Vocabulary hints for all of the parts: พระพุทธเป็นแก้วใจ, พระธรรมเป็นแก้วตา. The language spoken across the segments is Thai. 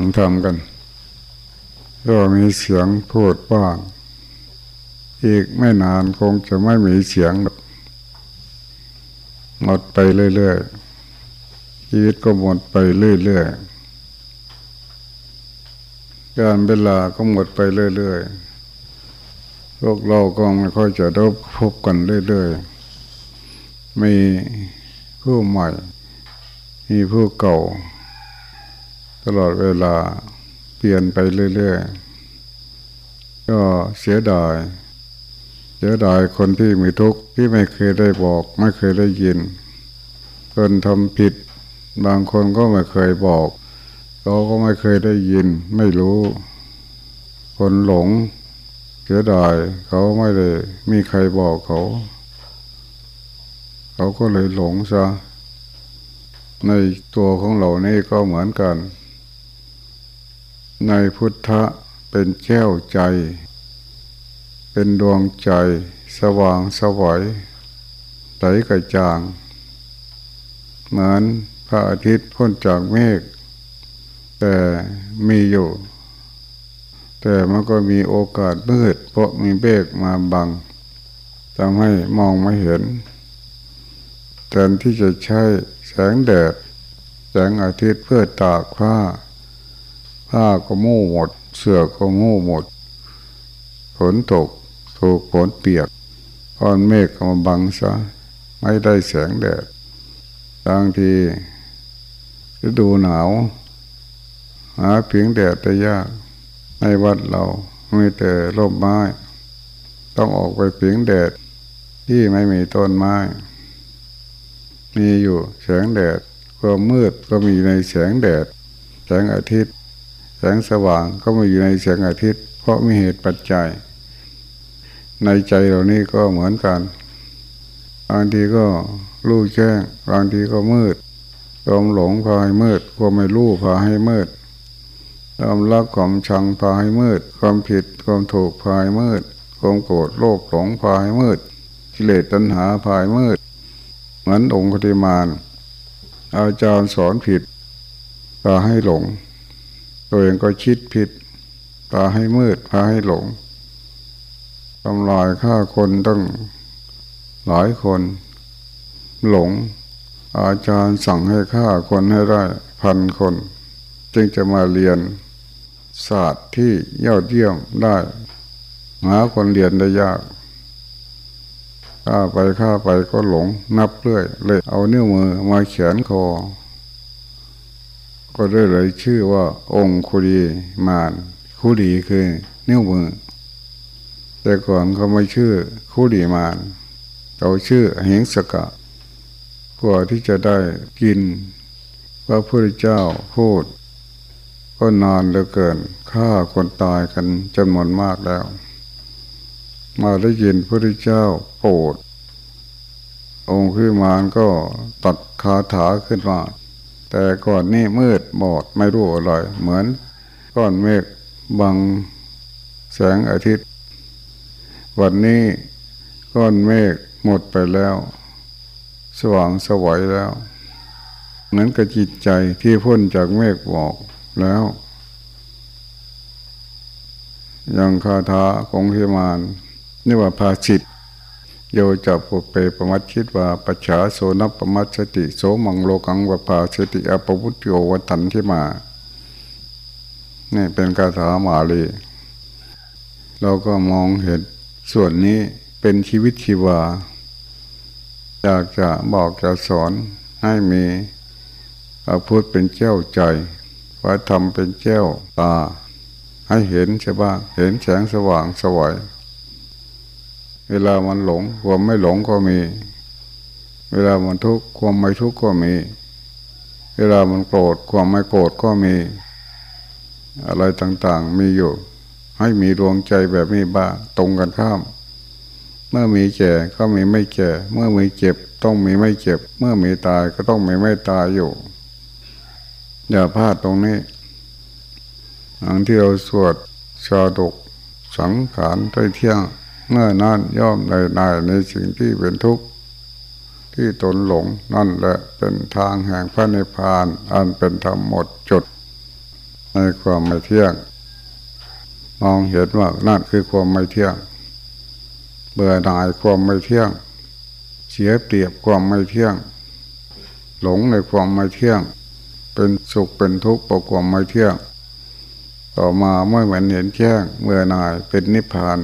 งทำกันก็มีเสียงพูดบ้างอีกไม่นานคงจะไม่มีเสียงหรอกหมดไปเรื่อยๆชีวิตก็หมดไปเรื่อยๆการเวลาก็หมดไปเรื่อยๆพวกเราก็ไม่ค่อยจะได้พบกันเรื่อยๆมีผู้ใหม่มีผู้เก่าตลอดเวลาเปลี่ยนไปเรื่อยๆก็เสียดายคนที่มีทุกข์ที่ไม่เคยได้บอกไม่เคยได้ยินคนทำผิดบางคนก็ไม่เคยบอกเราก็ไม่เคยได้ยินไม่รู้คนหลงเสียดายเขาไม่ได้มีใครบอกเขาก็เลยหลงซะในตัวของเรานี่ก็เหมือนกันในพุทธะเป็นแก้วใจเป็นดวงใจสว่างสวยใสกระจ่างเหมือนพระอาทิตย์พ้นจากเมฆแต่มีอยู่แต่มันก็มีโอกาสมืดเพราะมีเมฆมาบังทำให้มองไม่เห็นแทนที่จะใช้แสงแดดแสงอาทิตย์เพื่อตากผ้าก็มู้หมดเสื้อก็มู้หมดฝนตกถูกฝนเปียกก้อนเมฆก็มาบังซะไม่ได้แสงแดดบางทีฤดูหนาวหาเพียงแดดได้ยากในวัดเรามีแต่ร่มไม้ต้องออกไปเพียงแดดที่ไม่มีต้นไม้มีอยู่แสงแดดความมืดก็มีในแสงแดดแสงอาทิตย์แสงสว่างก็มาอยู่ในแสงอาทิตย์เพราะมีเหตุปัจจัยในใจเรานี่ก็เหมือนกันบางทีก็รู้แจ้งบางทีก็มืดความหลงพาให้มืดความไม่รู้พาให้มืดความรักความชังพาให้มืดความผิดความถูกพาให้มืดความโกรธโลภหลงพาให้มืดกิเลสตัณหาพาให้มืดเหมือนองคุติมานอาจารย์สอนผิดพาให้หลงตัวเองก็คิดผิดพาให้มืดพาให้หลงทำลายฆ่าคนตั้งหลายคนหลงอาจารย์สั่งให้ฆ่าคนให้ได้1,000 คนจึงจะมาเรียนศาสตร์ที่ยอดเยี่ยมได้หาคนเรียนได้ยากฆ่าไปก็หลงนับเรื่อยเลยเอานิ้วมือมาเขียนคอก็ได้เลยชื่อว่าองคุลีมานคุลีคือนิ้วมือแต่ก่อนเขาไม่ชื่อคุลีมานเขาชื่อหิงสกะกว่าที่จะได้กินพระพุทธเจ้าพูดก็นานเหลือเกินฆ่าคนตายกันจำนวนมากแล้วมาได้ยินพระพุทธเจ้าโปรดองคุลีมานก็ตัดคาถาขึ้นมาแต่ก่อนนี่มืดบอดไม่รู้อะไรเหมือนก้อนเมฆบังแสงอาทิตย์วันนี้ก้อนเมฆหมดไปแล้วสว่างสวยแล้วนั้นก็จิตใจที่พ้นจากเมฆหมอกแล้วยังคาถาของเฮมานนี่ว่าภาสิตโยจับปุเปปมัชชิตว่าปัจฉาโสนัปปมัชชติโสมังโลกังวะภาสิติอปวุตโยวัตันที่มานี่เป็นคาถาหมาลีเราก็มองเห็นส่วนนี้เป็นชีวิตชีวาอยากจะบอกจะสอนให้มีพระพุทธเป็นแก้วใจพระธรรมเป็นแก้วตาให้เห็นใช่บ้างเห็นแสงสว่างสวยเวลามันหลงความไม่หลงก็มีเวลามันทุกข์ความไม่ทุกข์ก็มีเวลามันโกรธความไม่โกรธก็มีอะไรต่างๆมีอยู่ให้มีดวงใจแบบนี้บ้างตรงกันข้ามเมื่อมีแก่ก็มีไม่แก่เมื่อมีเจ็บต้องมีไม่เจ็บเมื่อมีตายก็ต้องมีไม่ตายอยู่อย่าพลาดตรงนี้อย่างที่เราสวดชาดกสังขารไตรเที่ยงเมื่อนั่นย่อมได้ในสิ่งที่เป็นทุกข์ที่ตนหลงนั่นแหละเป็นทางแห่งพระนิพพานอันเป็นธรรมหมดจด ในความไม่เที่ยงมองเห็นว่านั่นคือความไม่เที่ยงเบื่อหน่ายความไม่เที่ยงเสียเปรียบความไม่เที่ยงหลงในความไม่เที่ยงเป็นสุขเป็นทุกข์เพราะความไม่เที่ยงต่อมาเมื่อเห็นแจ้งเมื่อหน่ายเป็นนิพพาน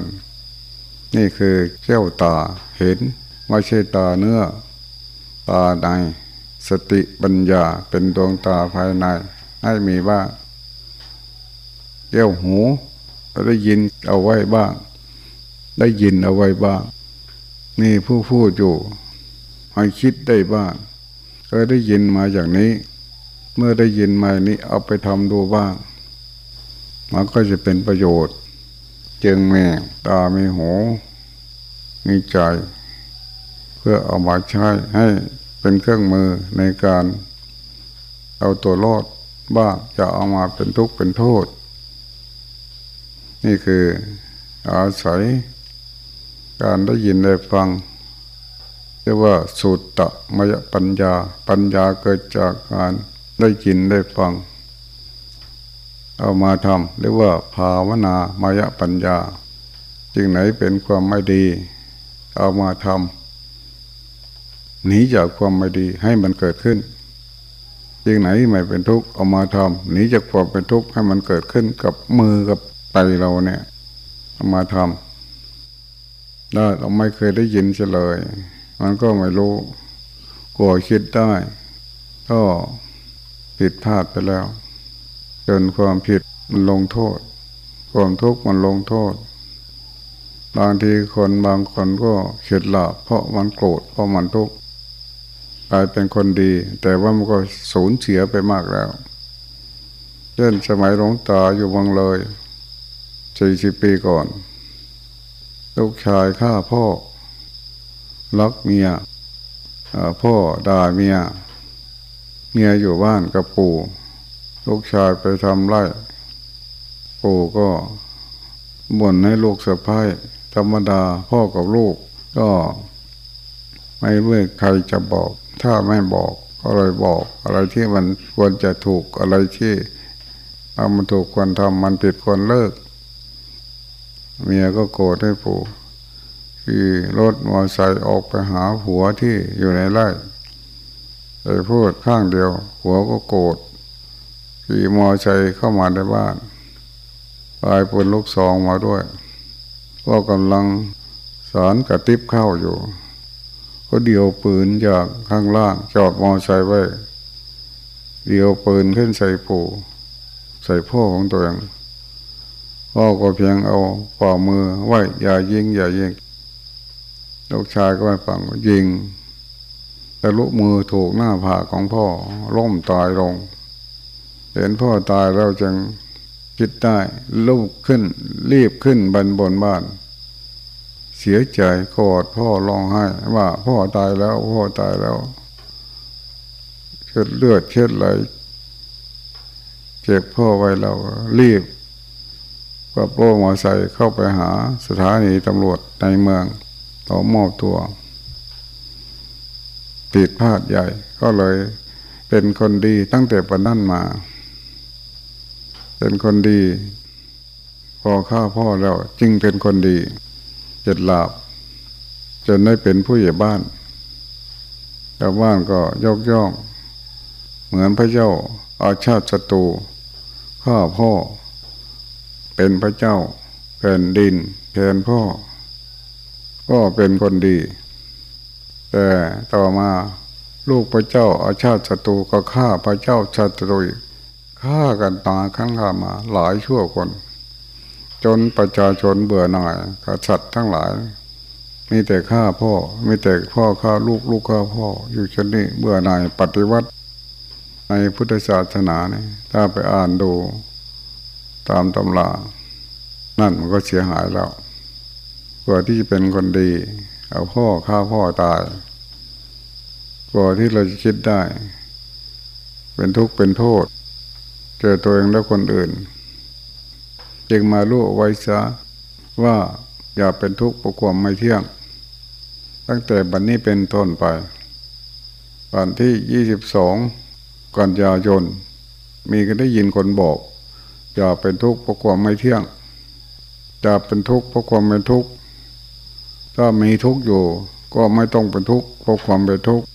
นี่คือแก้วตาเห็นไม่ใช่ตาเนื้อตาในสติปัญญาเป็นดวงตาภายในให้มีบ้างแก้วหูได้ยินเอาไว้บ้างได้ยินเอาไว้บ้างนี่ผู้พูดอยู่ให้คิดได้บ้างเคยได้ยินมาอย่างนี้เมื่อได้ยินมานี้เอาไปทำดูบ้างมันก็จะเป็นประโยชน์จึงมีตามีหูมีใจเพื่อเอามาใช้ให้เป็นเครื่องมือในการเอาตัวรอดบ้างจะเอามาเป็นทุกข์เป็นโทษนี่คืออาศัยการได้ยินได้ฟังเรียกว่าสุตตมยปัญญาปัญญาเกิดจากการได้ยินได้ฟังเอามาทำเรียกว่าภาวนามยปัญญาจึงไหนเป็นความไม่ดีเอามาทำหนีจากความไม่ดีให้มันเกิดขึ้นจึงไหนไม่เป็นทุกข์เอามาทำหนีจากความเป็นทุกข์ให้มันเกิดขึ้นกับมือกับใจเราเนี่ยเอามาทำถ้าเราไม่เคยได้ยินเฉลยมันก็ไม่รู้กลัวคิดได้ก็ผิดพลาดไปแล้วจนความผิดมันลงโทษความทุกข์มันลงโทษบางทีคนบางคนก็เข็ดหลาบเพราะมันโกรธเพราะมันทุกข์กลายเป็นคนดีแต่ว่ามันก็สูญเสียไปมากแล้วเช่นสมัยหลวงตาอยู่วังเลย40 ปีก่อนลูกชายฆ่าพ่อลักเมียพ่อด่าเมียอยู่บ้านกับปู่ลูกชายไปทำไร่ปู่ก็บ่นให้ลูกสะพ้ายธรรมดาพ่อกับลูกก็ไม่รู้ใครจะบอกถ้าไม่บอกก็เลยบอกอะไรที่มันควรจะถูกอะไรที่มันถูกควรทำมันผิดควรเลิกเมียก็โกรธให้ปู่ขี่รถมอไซค์ออกไปหาผัวที่อยู่ในไร่ไปพูดข้างเดียวผัวก็โกรธขี่มอไซค์เข้ามาในบ้านพายปืนลูกซองมาด้วยก็กำลังสารกระติบเข้าอยู่ก็เดี่ยวปืนจากข้างล่างจอดมอไซค์ไว้เดี่ยวปืนขึ้นใส่ปู่ใส่พ่อของตัวเองพ่อก็เพียงเอาฝ่ามือไว้อย่ายิงลูกชายก็ไม่ฟังยิงแต่ลูกมือถูกหน้าผากของพ่อล้มตายลงเห็นพ่อตายแล้วจึงคิดได้ลุกขึ้นรีบขึ้นบนบ้านเสียใจกอดพ่อร้องไห้ว่าพ่อตายแล้วพ่อตายแล้วเช็ดเลือดเช็ดไหลเจ็บพ่อไว้แล้วรีบกับรถมอไซค์เข้าไปหาสถานีตำรวจในเมืองต่อมอบตัวผิดพลาดใหญ่ก็เลยเป็นคนดีตั้งแต่ปัจจุบันมาเป็นคนดีพอฆ่าพ่อแล้วจึงเป็นคนดีเจ็ดหลาบจนได้เป็นผู้ใหญ่บ้านชาวบ้านก็ยกย่องเหมือนพระเจ้าอาชาติศัตรูฆ่าพ่อเป็นพระเจ้าแผ่นดินแทนพ่อก็เป็นคนดีแต่ต่อมาลูกพระเจ้าอาชาติศัตรูก็ฆ่าพระเจ้าชาติศัตรูฆ่ากันตาข้างข้ามาหลายชั่วคนจนประชาชนเบื่อหน่ายกษัตริย์ทั้งหลายมีแต่ฆ่าพ่อมีแต่พ่อฆ่าลูกลูกฆ่าพ่ออยู่เช่นนี้เบื่อหน่ายปฏิวัติในพุทธศาสนาเนี่ยถ้าไปอ่านดูตามตำรานั่นมันก็เสียหายแล้วกว่าที่จะเป็นคนดีเอาพ่อฆ่าพ่อตายกว่าที่เราจะคิดได้เป็นทุกข์เป็นโทษเจอตัวเองและคนอื่นจึงมารู้ไว้ซะว่าอย่าเป็นทุกข์เพราะความไม่เที่ยงตั้งแต่บัดนี้เป็นต้นไปวันที่22 กันยายนมีก็ได้ยินคนบอก อย่าเป็นทุกข์เพราะความไม่เที่ยงอย่าเป็นทุกข์เพราะความเป็นทุกข์ถ้ามีทุกข์อยู่ก็ไม่ต้องเป็นทุกข์เพราะความเป็นทุกข์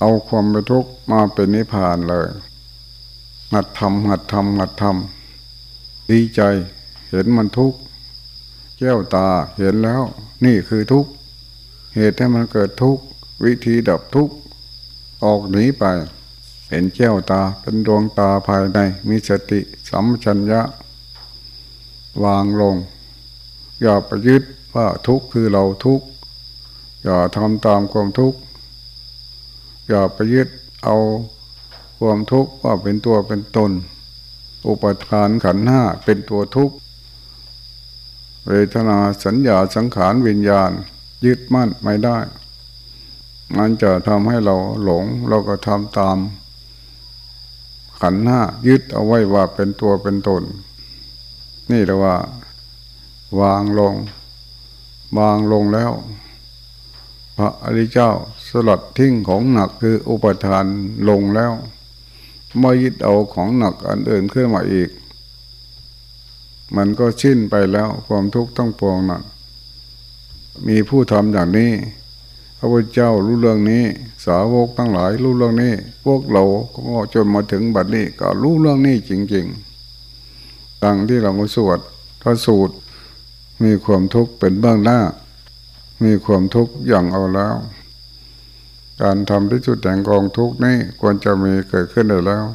เอาความเป็นทุกข์มาเป็นนิพพานเลยหัดทำดีใจเห็นมันทุกข์แก้วตาเห็นแล้วนี่คือทุกข์เหตุให้มันเกิดทุกข์วิธีดับทุกข์ออกหนีไปเห็นแก้วตาเป็นดวงตาภายในมีสติสัมปชัญญะวางลงอย่าไปยึดว่าทุกข์คือเราทุกข์อย่าทำตามความทุกข์อย่าไปยึดเอาความทุกข์ว่าเป็นตัวเป็นตนอุปทานขันธ์ห้าเป็นตัวทุกข์เวทนาสัญญาสังขารวิญญาณยึดมั่นไม่ได้มันจะทำให้เราหลงเราก็ทำตามขันธ์ห้ายึดเอาไว้ว่าเป็นตัวเป็นตนนี่เรียกว่าวางลงแล้วพระอริยเจ้าสลัดทิ้งของหนักคืออุปทานลงแล้วไม่ยึดเอาของหนักอันอื่นขึ้นมาอีกมันก็ชิ้นไปแล้วความทุกข์ต้องปวงนั้นมีผู้ทำอย่างนี้พระพุทธเจ้ารู้เรื่องนี้สาวกทั้งหลายรู้เรื่องนี้พวกเราก็จนมาถึงบัดนี้ก็รู้เรื่องนี้จริงๆดังที่เราสวดพระสูตรมีความทุกข์เป็นเบื้องหน้ามีความทุกข์อย่างเอาแล้วการทำที่จุดแห่งกองทุกข์นี้ควรจะมีเกิดขึ้นได้แล้ว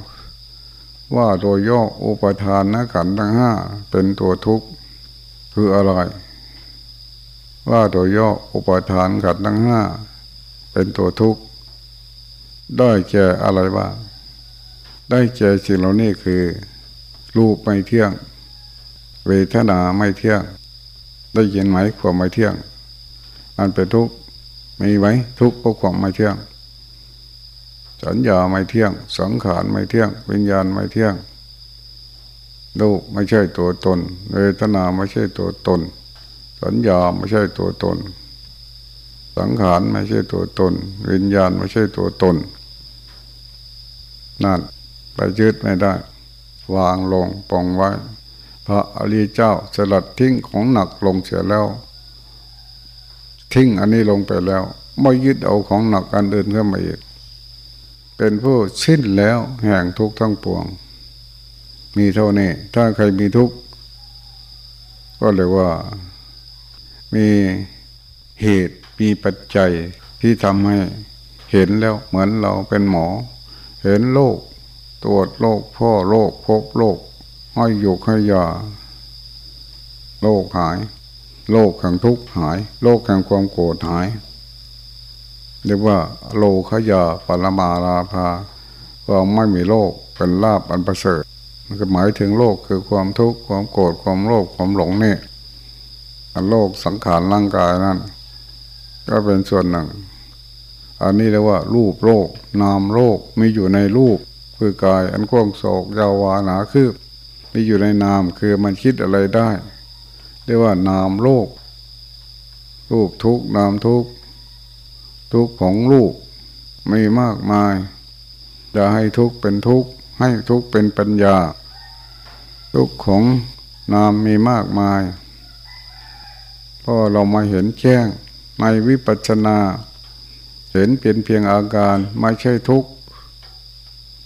ว่าโดยย่ออุปทานนะขันธ์ทั้งห้าเป็นตัวทุกข์คืออะไรว่าโดยย่ออุปทานขันธ์ทั้งห้าเป็นตัวทุกข์ได้แก่อะไรบ้างได้แก่สิ่งเหล่านี้คือรูปไม่เที่ยงเวทนาไม่เที่ยงได้ยินไหมความไม่เที่ยงอันเป็นทุกข์มีไหมทุกข์เพราะความไม่เที่ยงสัญญาไม่เที่ยงสังขารไม่เที่ยงวิญญาณไม่เที่ยงรูปไม่ใช่ตัวตนเวทนาไม่ใช่ตัวตนสัญญาไม่ใช่ตัวตนสังขารไม่ใช่ตัวตนวิญญาณไม่ใช่ตัวตนนั่นไปยึดไม่ได้วางลงปล่องไว้พระอริยเจ้าสลัดทิ้งของหนักลงเสียแล้วทิ้งอันนี้ลงไปแล้วไม่ยึดเอาของหนักอันเดินเข้ามาอีกเป็นผู้สิ้นแล้วแห่งทุกข์ทั้งปวงมีเท่านี้ถ้าใครมีทุกข์ก็เรียกว่ามีเหตุมีปัจจัยที่ทำให้เห็นแล้วเหมือนเราเป็นหมอเห็นโรคตรวจโรคพ่อโรคพบโรคให้หยุกให้ยาโรคหายโรคแห่งทุกข์หายโรคแห่งความโกรธหายเรียกว่าโลคยาปรมาราภาก็ไม่มีโรคเป็นลาภอันประเสริฐมันก็หมายถึงโรคคือความทุกข์ความโกรธความโลภความหลงนี่โรคสังขารร่างกายนั่นก็เป็นส่วนหนึ่งอันนี้เรียกว่ารูปโรคนามโรคมีอยู่ในรูปคือกายอันกว้างโศกยาววาหนาคืบมีอยู่ในนามคือมันคิดอะไรได้เรียกว่านามโลกรูปทุกนามทุกทุกของรูปไม่มากมายจะให้ทุกเป็นทุกให้ทุกเป็นปัญญาทุกของนามมีมากมายพอเรามาเห็นแจ้งในวิปัสสนาเห็นเป็นเพียงอาการไม่ใช่ทุก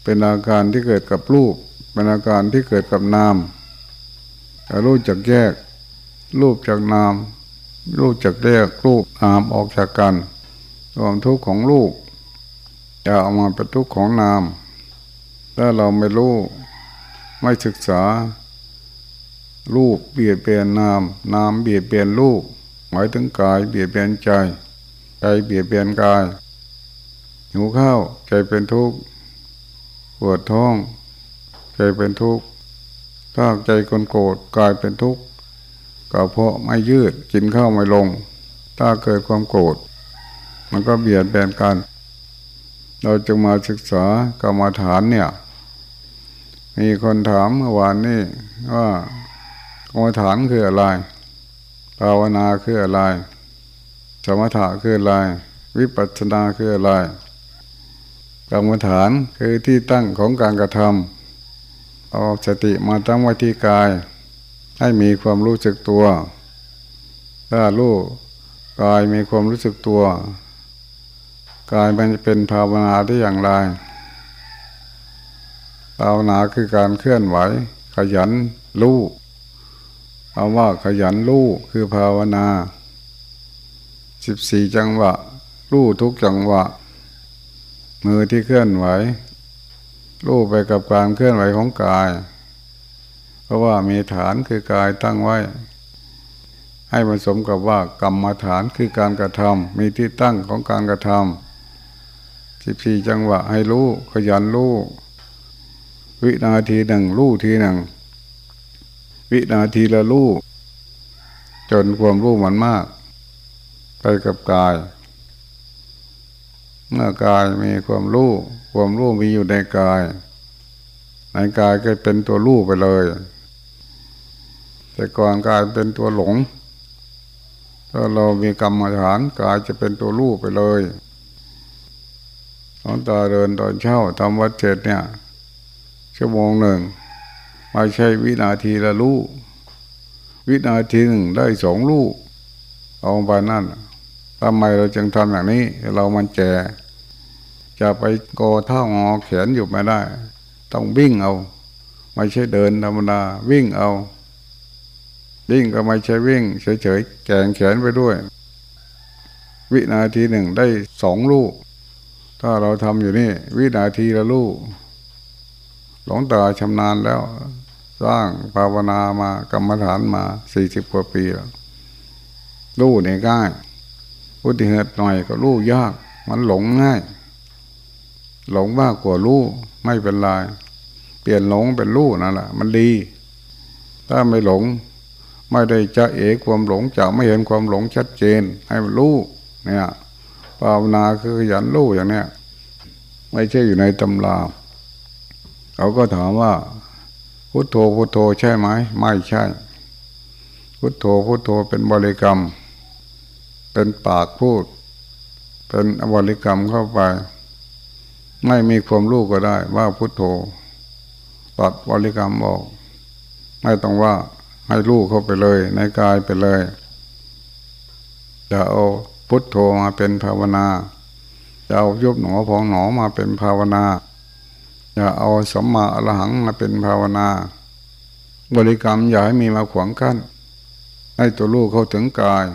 เป็นอาการที่เกิดกับรูปเป็นอาการที่เกิดกับนามรูปจากแยกรูปจากนามรูปจากแยกรูปนามออกจากกันความทุกข์ของรูปจะออกมาเป็นทุกข์ของนามถ้าเราไม่รู้ไม่ศึกษารูปเบียดเบียนนามนามเบียดเบียนรูปหมายถึงกายเบียดเบียนใจใจเบียดเบียนกายหิวข้าวใจเป็นทุกข์ปวดท้องใจเป็นทุกข์ถ้าใจคนโกรธกายเป็นทุกข์ก็เพราะไม่ยืดกินข้าวไม่ลงถ้าเกิดความโกรธมันก็เบียดเบียนกันเราจึงมาศึกษากรรมฐานเนี่ยมีคนถามเมื่อวานนี้ว่ากรรมฐานคืออะไรภาวนาคืออะไรสมถะคืออะไรวิปัสสนาคืออะไรกรรมฐานคือที่ตั้งของการกระทำ เอาสติมาตั้งไว้ที่กายให้มีความรู้สึกตัวถ้ารู้กายมีความรู้สึกตัวกายมันจะเป็นภาวนาได้อย่างไรภาวนาคือการเคลื่อนไหวขยันรู้เอาว่าขยันรู้คือภาวนา14จังหวะรู้ทุกจังหวะมือที่เคลื่อนไหวรู้ไปกับการเคลื่อนไหวของกายเพราะว่ามีฐานคือกายตั้งไว้ให้ผสมกับว่ากรรมฐานคือการกระทำมีที่ตั้งของการกระทำ14จังหวะให้รู้ขยันรู้วินาทีหนึ่งรู้ทีหนึ่งวินาทีละรู้จนความรู้มันมากไปกับกายเมื่อกายมีความรู้ความรู้มีอยู่ในกายในกายก็เป็นตัวรู้ไปเลยแต่ก่อนกายเป็นตัวหลงถ้าเรามีกรรมฐานกายจะเป็นตัวรู้ไปเลยตอนตาเดินตอนเช้าทำวัดเสร็จเนี่ยชั่วโมงหนึ่งไม่ใช่วินาทีละรู้วินาทีหนึ่งได้สองรู้เอาไปนั่นทำไมเราจึงทำอย่างนี้เรามันแจจะไปโกเท้างอแขนอยู่ไม่ได้ต้องวิ่งเอาไม่ใช่เดินธรรมดาวิ่งเอาวิ่งก็ไม่ใช่วิ่งเฉยๆแกงแขนไปด้วยวินาทีหนึ่งได้สองลูกถ้าเราทำอยู่นี่วินาทีละลูกหลวงตาชำนาญแล้วสร้างภาวนามากรรมฐานมา40กว่าปีแล้วลูกนี่ง่ายพุทธิเหตุหน่อยก็ลูกยากมันหลงง่ายหลงมากกว่ารู้ไม่เป็นไรเปลี่ยนหลงเป็นรู้นั่นแหละมันดีถ้าไม่หลงไม่ได้จะเอะความหลงจะไม่เห็นความหลงชัดเจนให้มันรู้เนี่ยภาวนาคือขยันรู้อย่างเนี้ยไม่ใช่อยู่ในตำราเขาก็ถามว่าพุทโธพุทโธใช่ไหมไม่ใช่พุทโธพุทโธเป็นบริกรรมเป็นปากพูดเป็นบริกรรมเข้าไปไม่มีความรู้ก็ได้ว่าพุทโธตัดบริกรรมออกไม่ต้องว่าให้รู้เข้าไปเลยในกายไปเลยจะเอาพุทโธมาเป็นภาวนาจะเอายุบหนอพองหนอมาเป็นภาวนาจะเอาสัมมาอรหังมาเป็นภาวนาบริกรรมอย่าให้มีมาขวางกั้นให้ตัวรู้เข้าถึงกาย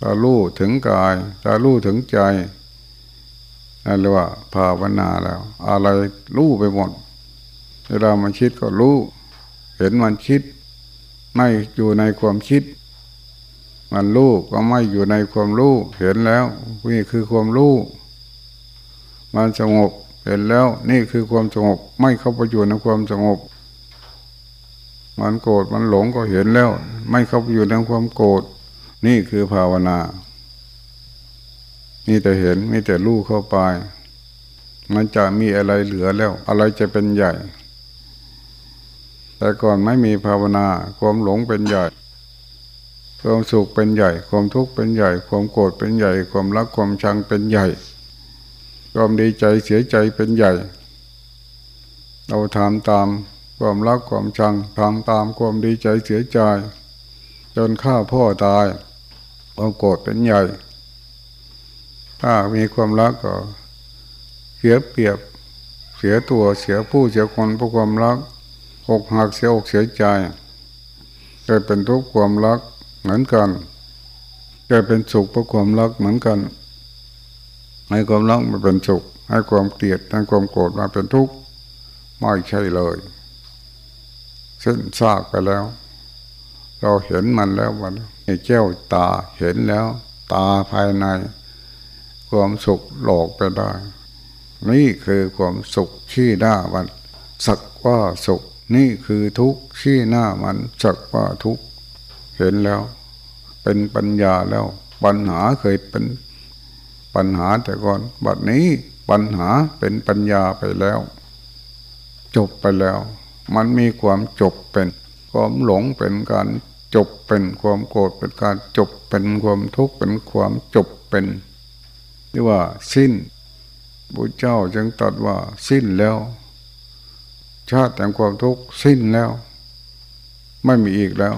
ตารู้ถึงกายตารู้ถึงใจนั่นเรียกว่าภาวนาแล้วอะไรรู้ไปหมดเวลามันคิดก็รู้เห็นมันคิดไม่อยู่ในความคิดมันรู้ก็ไม่อยู่ในความรู้เห็นแล้วนี่คือความรู้มันสงบเห็นแล้วนี่คือความสงบไม่เข้าไปอยู่ในความสงบมันโกรธมันหลงก็เห็นแล้วไม่เข้าไปอยู่ในความโกรธนี่คือภาวนามีแต่เห็นมีแต่รู้เข้าไปมันจะมีอะไรเหลือแล้วอะไรจะเป็นใหญ่แต่ก่อนไม่มีภาวนาความหลงเป็นใหญ่ความสุขเป็นใหญ่ความทุกข์เป็นใหญ่ความโกรธเป็นใหญ่ความรักความชังเป็นใหญ่ความดีใจเสียใจเป็นใหญ่เราทำตามความรักความชังทำตามความดีใจเสียใจจนฆ่าพ่อตายความโกรธเป็นใหญ่ถ้ามีความรักก็เสียเปรียบเสียตัวเสียผู้เสียคนเพราะความรักอกหักเสียอกเสียใจเกิดเป็นทุกข์ความรักเหมือนกันเกิดเป็นสุขเพราะความรักเหมือนกันให้ความรักมาเป็นสุขให้ความเกลียดให้ความโกรธมาเป็นทุกข์ไม่ใช่เลยสิ้นซากไปแล้วเราเห็นมันแล้ววันนี้แก้วตาเห็นแล้วตาภายในความสุขหลอกไปได้นี่คือความสุขชี้หน้ามันสักว่าสุขนี่คือทุกข์ชี้หน้ามันสักว่าทุกข์เห็นแล้วเป็นปัญญาแล้วปัญหาเคยเป็นปัญหาแต่ก่อนบัดนี้ปัญหาเป็นปัญญาไปแล้วจบไปแล้วมันมีความจบเป็นความหลงเป็นการจบเป็นความโกรธเป็นการจบเป็นความทุกข์เป็นความจบเป็นหรือว่าสิ้นพระเจ้าจึงตรัสว่าสิ้นแล้ว ชาติแต่งความทุกข์สิ้นแล้วไม่มีอีกแล้ว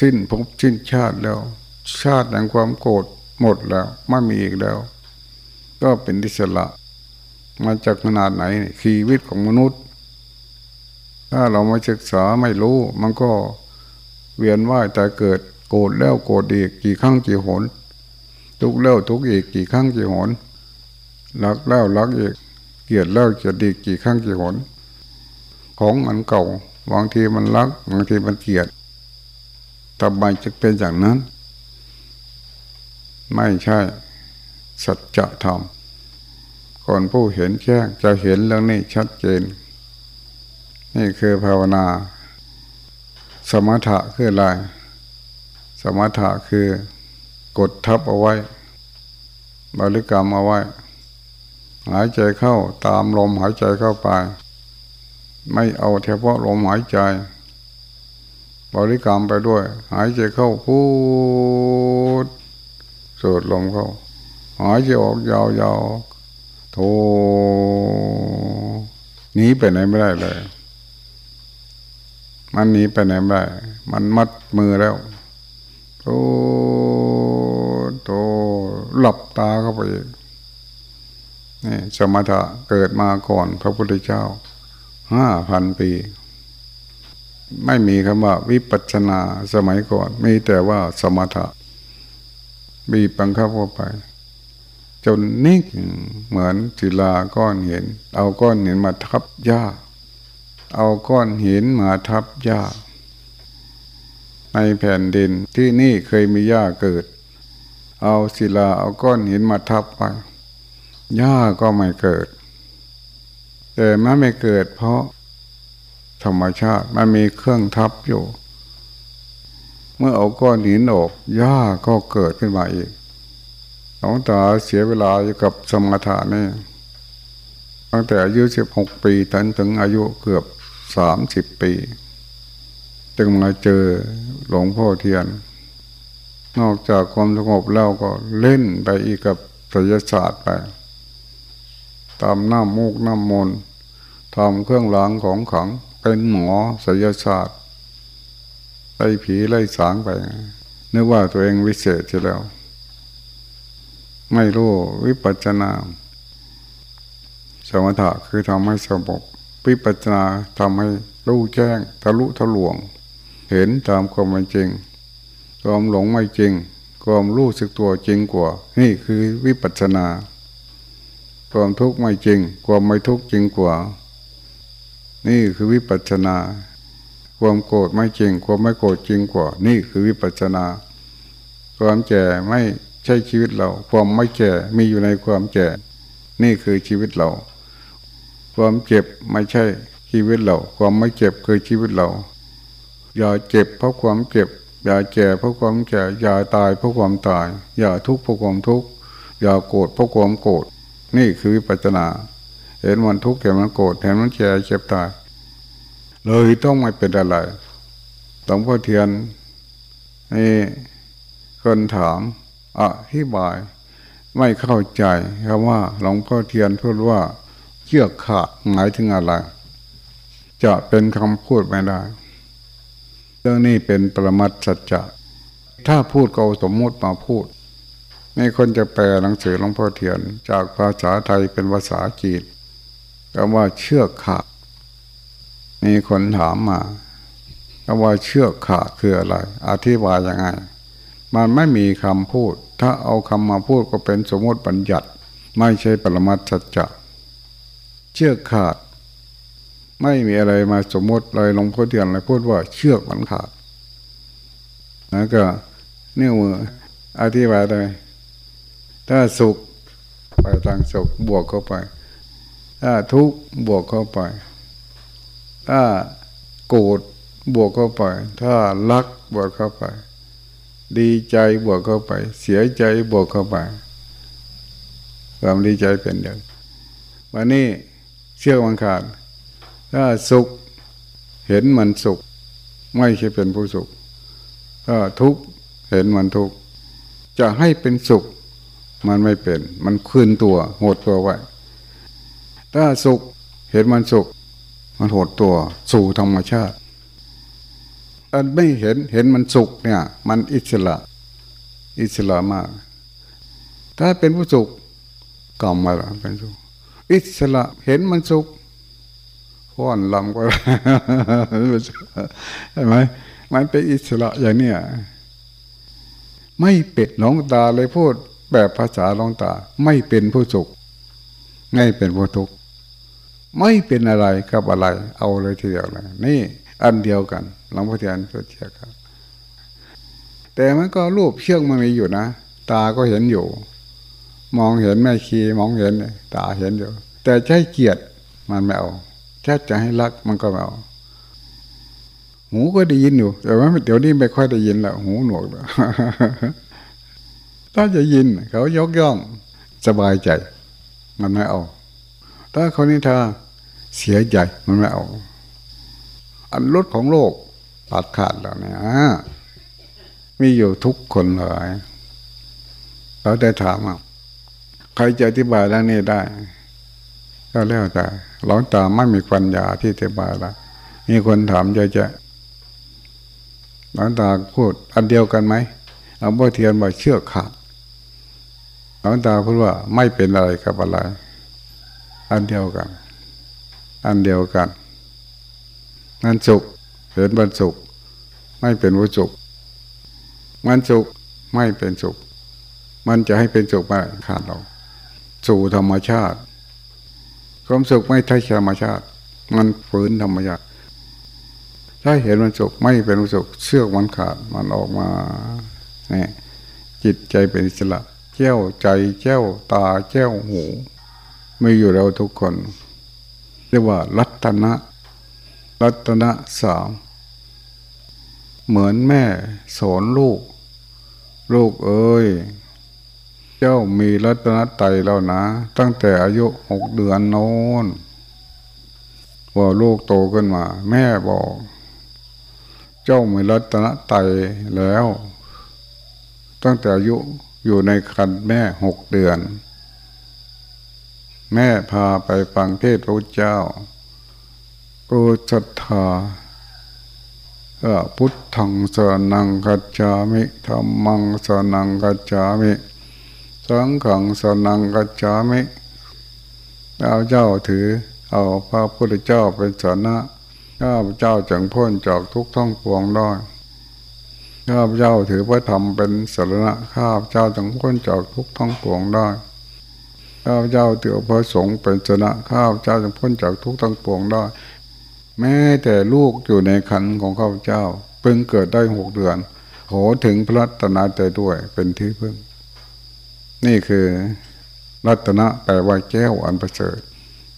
สิ้นภพสิ้นชาติแล้วชาติแห่งความโกรธหมดแล้วไม่มีอีกแล้วก็เป็นอิสระมาจากขนาดไหนชีวิตของมนุษย์ถ้าเราไม่ศึกษาไม่รู้มันก็เวียนว่ายแต่เกิดโกรธแล้วโกรธอีกกี่ครั้งกี่หนทุกข์แล้วทุกข์อีกกี่ครั้งกี่หนรักแล้วรักอีกเกลียดแล้วเกลียดอีกกี่ครั้งกี่หนของมันเก่าบางทีมันรักบางทีมันเกลียดทำไมจะเป็นอย่างนั้นไม่ใช่สัจธรรมคนผู้เห็นแจ้งจะเห็นเรื่องนี้ชัดเจนนี่คือภาวนาสมถะคืออะไรสมถะคือกดทับเอาไว้บริกรรมเอาไว้หายใจเข้าตามลมหายใจเข้าไปไม่เอาเฉพาะลมหายใจบริกรรมไปด้วยหายใจเข้าพูดสูดลมเข้าหายใจออกยาวๆโธหนีไปไหนไม่ได้เลยมันหนีไปไหนไม่ได้มันมัดมือแล้วโธโธหลับตาเข้าไปนี่สมถะเกิดมาก่อนพระพุทธเจ้า5,000 ปีไม่มีคำว่าวิปัสสนาสมัยก่อนมีแต่ว่าสมถะบีบบังคับเข้าไปจนนิ่งเหมือนศิลาก้อนหินเอาก้อนหินมาทับหญ้าเอาก้อนหินมาทับหญ้าในแผ่นดินที่นี่เคยมีหญ้าเกิดเอาศิลาเอาก้อนหินมาทับไปหญ้าก็ไม่เกิดแต่มันไม่เกิดเพราะธรรมชาติมันมีเครื่องทับอยู่เมื่อเอาก้อนหินออกหญ้าก็เกิดขึ้นมาอีกหลวงตาเสียเวลาอยู่กับสมถะนี่ตั้งแต่อายุ16 ปีถึงอายุเกือบ30 ปีจึงมาเจอหลวงพ่อเทียนนอกจากความสงบแล้วก็เล่นไปอีกกับศิลปศาสตร์ไปตามน้ำมูกน้ำมนต์ทำเครื่องล้างของขลังเป็นหมอศิลปศาสตร์ไล่ผีไล่สางไปนึกว่าตัวเองวิเศษทีแล้วไม่รู้วิปัสสนาสมถะคือทำให้สงบวิปัสสนาทำให้รู้แจ้งทะลุทะลวงเห็นตามความเป็นจริงความหลงไม่จริงความรู้สึกตัวจริงกว่านี่คือวิปัสสนาความทุกข์ไม่จริงความไม่ทุกข์จริงกว่านี่คือวิปัสสนาความโกรธไม่จริงความไม่โกรธจริงกว่านี่คือวิปัสสนาความแก่ไม่ใช่ชีวิตเราความไม่แก่มีอยู่ในความแก่นี่คือชีวิตเราความเจ็บไม่ใช่ชีวิตเราความไม่เจ็บคือชีวิตเราอย่าเจ็บเพราะความเจ็บอย่าแก่เพราะความแก่อย่าตายเพราะความตายอย่าทุกข์เพราะความทุกข์อย่าโกรธเพราะความโกรธนี่คือวิปัสสนาเห็นมันทุกข์เห็นมันโกรธเห็นมันแก่เจ็บตายเลยต้องไม่เป็นอะไรหลวงพ่อเทียนนี่คนถามอธิบายไม่เข้าใจคำว่าหลวงพ่อเทียนพูดว่าเชือกขาดหมายถึงอะไรจะเป็นคำพูดไม่ได้เรื่องนี้เป็นปรมัตถสัจจะถ้าพูดก็เอาสมมติมาพูดในคนจะแปลหนังสือหลวงพ่อเทียนจากภาษาไทยเป็นภาษาจีนคำว่าเชือกขาดมีคนถามมาว่าเชือกขาดคืออะไรอธิบายยังไงมันไม่มีคำพูดถ้าเอาคำมาพูดก็เป็นสมมติบัญญัติไม่ใช่ปรมัตถสัจจะเชือกขาดไม่มีอะไรมาสมมติเลยหลวงพ่อเทียนเลยพูดว่าเชือกมันขาดแล้วก็นี่มืออธิบายเลยถ้าสุขไปทางสุขบวกเข้าไปถ้าทุกข์บวกเข้าไปถ้าโกรธบวกเข้าไปถ้ารักบวกเข้าไปดีใจบวกเข้าไปเสียใจบวกเข้าไปความดีใจเป็นเดิมวันนี้เชื่อวังขาดถ้าสุขเห็นมันสุขไม่ใช่เป็นผู้สุขถ้าทุกข์เห็นมันทุกข์จะให้เป็นสุขมันไม่เป็นมันคืนตัวโหดตัวไว้ถ้าสุขเห็นมันสุข มันหดตัวสู่ธรรมชาติอันไม่เห็นเห็นมันสุขเนี่ยมันอิสระอิสระมากถ้าเป็นผู้สุขกรรมอะไรเป็นสุขอิสระเห็นมันสุขพ่อนลำก็ใช่ไหมมันเป็นอิสระอย่างเนี้ยไม่เป็ดหลงตาเลยพูดแบบภาษาหลงตาไม่เป็นผู้สุขไม่เป็นผู้ทุกข์ไม่เป็นอะไรกับอะไรเอาเลยทีเดียวเลยนี่อันเดียวกันหลวงพ่อเทียนก็เชื่อครับแต่มันก็รูปเชื่องมันมีอยู่นะตาก็เห็นอยู่มองเห็นแม่ชีมองเห็นตาเห็นอยู่แต่ใช่เกียรติมันไม่เอาแค่จะให้รักมันก็ไม่เอาหูก็ได้ยินอยู่แต่ว่าเดี๋ยวนี้ไม่ค่อยได้ยินแล้วหูหนวกแล้วถ้าจะยินเขายกย่องสบายใจมันไม่เอาถ้าเขานินทาเสียใจมันไม่เอาอันลดของโลกตัดขาดแล้วเนี่ยมีอยู่ทุกคนเลยเราได้ถามใครจะอธิบายเรื่องนี้ได้ก็แล้วแต่หลวงตาไม่มีปัญญาที่จะบาละมีคนถามเยอะแยะหลวงตาพูดอันเดียวกันไหมหลวงพ่อเทียนบอกเชือกขาดหลวงตาพูดว่าไม่เป็นอะไรกับอะไรอันเดียวกันอันเดียวกันมันสุขเห็นมันสุขไม่เป็นวุสุขมันสุขไม่เป็นสุขมันจะให้เป็นสุขไม่ขาดเราสู่ธรรมชาติความสุขไม่ใช่ธรรมชาติมันฝืนธรรมชาติถ้าเห็นมันสุขไม่เป็นสุขเชือกมันขาดมันออกมาเนี่ยจิตใจเป็นอิสระแก้วใจแก้วตาแก้วหูไม่อยู่เราทุกคนเรียกว่ารัตนะสามเหมือนแม่สอนลูกลูกเอ้ยเจ้ามีรัตนไตรแล้วนะตั้งแต่อายุ6 เดือนโน้นพอลูกโตขึ้นมาแม่บอกเจ้ามีรัตนไตรแล้วตั้งแต่อายุอยู่ในครรภ์แม่6 เดือนแม่พาไปฟังเทศน์พระพุทธเจ้าโกศรัทธาพุทธังสรณังคัจฉามิธัมมังสรณังคัจฉามิสังฆังสรณังคัจฉามิข้าพเจ้าถือเอาพระพุทธเจ้าเป็นสรณะข้าพเจ้าจึงพ้นจากทุกข์ทั้งปวงได้ข้าพเจ้าถือพระธรรมเป็นสรณะข้าพเจ้าจึงพ้นจากทุกข์ทั้งปวงได้ข้าพเจ้าถือพระสงฆ์เป็นสรณะข้าพเจ้าจึงพ้นจากทุกข์ทั้งปวงได้แม้แต่ลูกอยู่ในครรภ์ของข้าพเจ้าเพิ่งเกิดได้6 เดือนขอถึงพระรัตนตรัยด้วยเป็นที่พึ่งนี่คือรัตนะแปลว่าแก้วอันประเสริฐ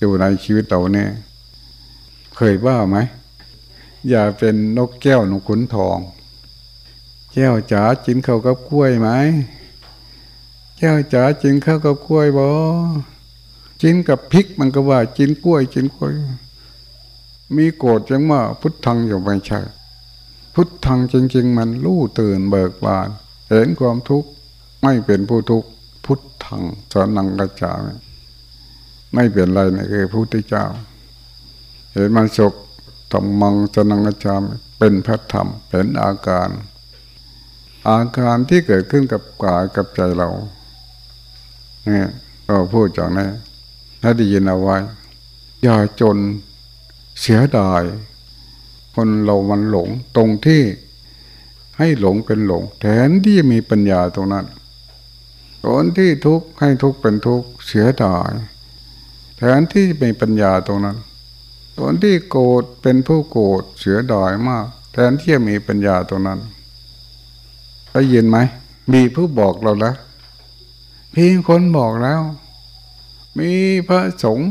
อยู่ในชีวิตเราเนี่ยเคยว่าไหมอย่าเป็นนกแก้วนกขุนทองแก้วจ๋ากินข้าวกับกล้วยไหมแก้วจ๋ากินข้าวกับกล้วยบ่กินกับพริกมันก็ว่ากินกล้วยกินกล้วยมีโกรธยังว่าพุทธังอยู่ไม่ใช่พุทธังจริงๆมันรู้ตื่นเบิกบานเห็นความทุกข์ไม่เป็นผู้ทุกข์พุทธังสรณังคัจฉามิไม่เป็นไรนะคือพระพุทธเจ้าเห็นมันสุขธัมมังสรณังคัจฉามิเป็นพระธรรมเป็นอาการที่เกิดขึ้นกับกายกับใจเราเนี่ยก็พูดจากนี้ถ้าได้ยินเอาไว้อย่าจนเสียดายคนเรามันหลงตรงที่ให้หลงเป็นหลงแทนที่จะมีปัญญาตรงนั้นคนที่ทุกข์ให้ทุกข์เป็นทุกข์เสียดายแทนที่จะมีปัญญาตรงนั้นคนที่โกรธเป็นผู้โกรธเสียดายมากแทนที่จะมีปัญญาตรงนั้นได้ยินไหมมีผู้บอกเราแล้วมีคนบอกแล้วมีพระสงฆ์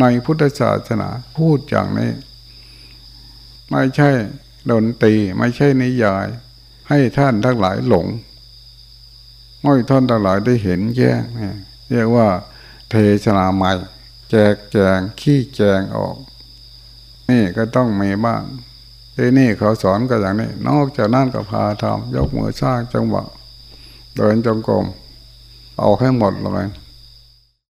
ในพุทธศาสนาพูดอย่างนี้ไม่ใช่ดนตรีไม่ใช่นิยายให้ท่านทั้งหลายหลงให้ท่านทั้งหลายได้เห็นแยกเรียกว่าเทศนาใหม่แจกแจงขี้แจงออกนี่ก็ต้องมีบ้างที่นี่เขาสอนกันอย่างนี้นอกจากนั้นก็พาทำยกมือสร้างจังหวะเดินจงกรมเอาให้หมดเลย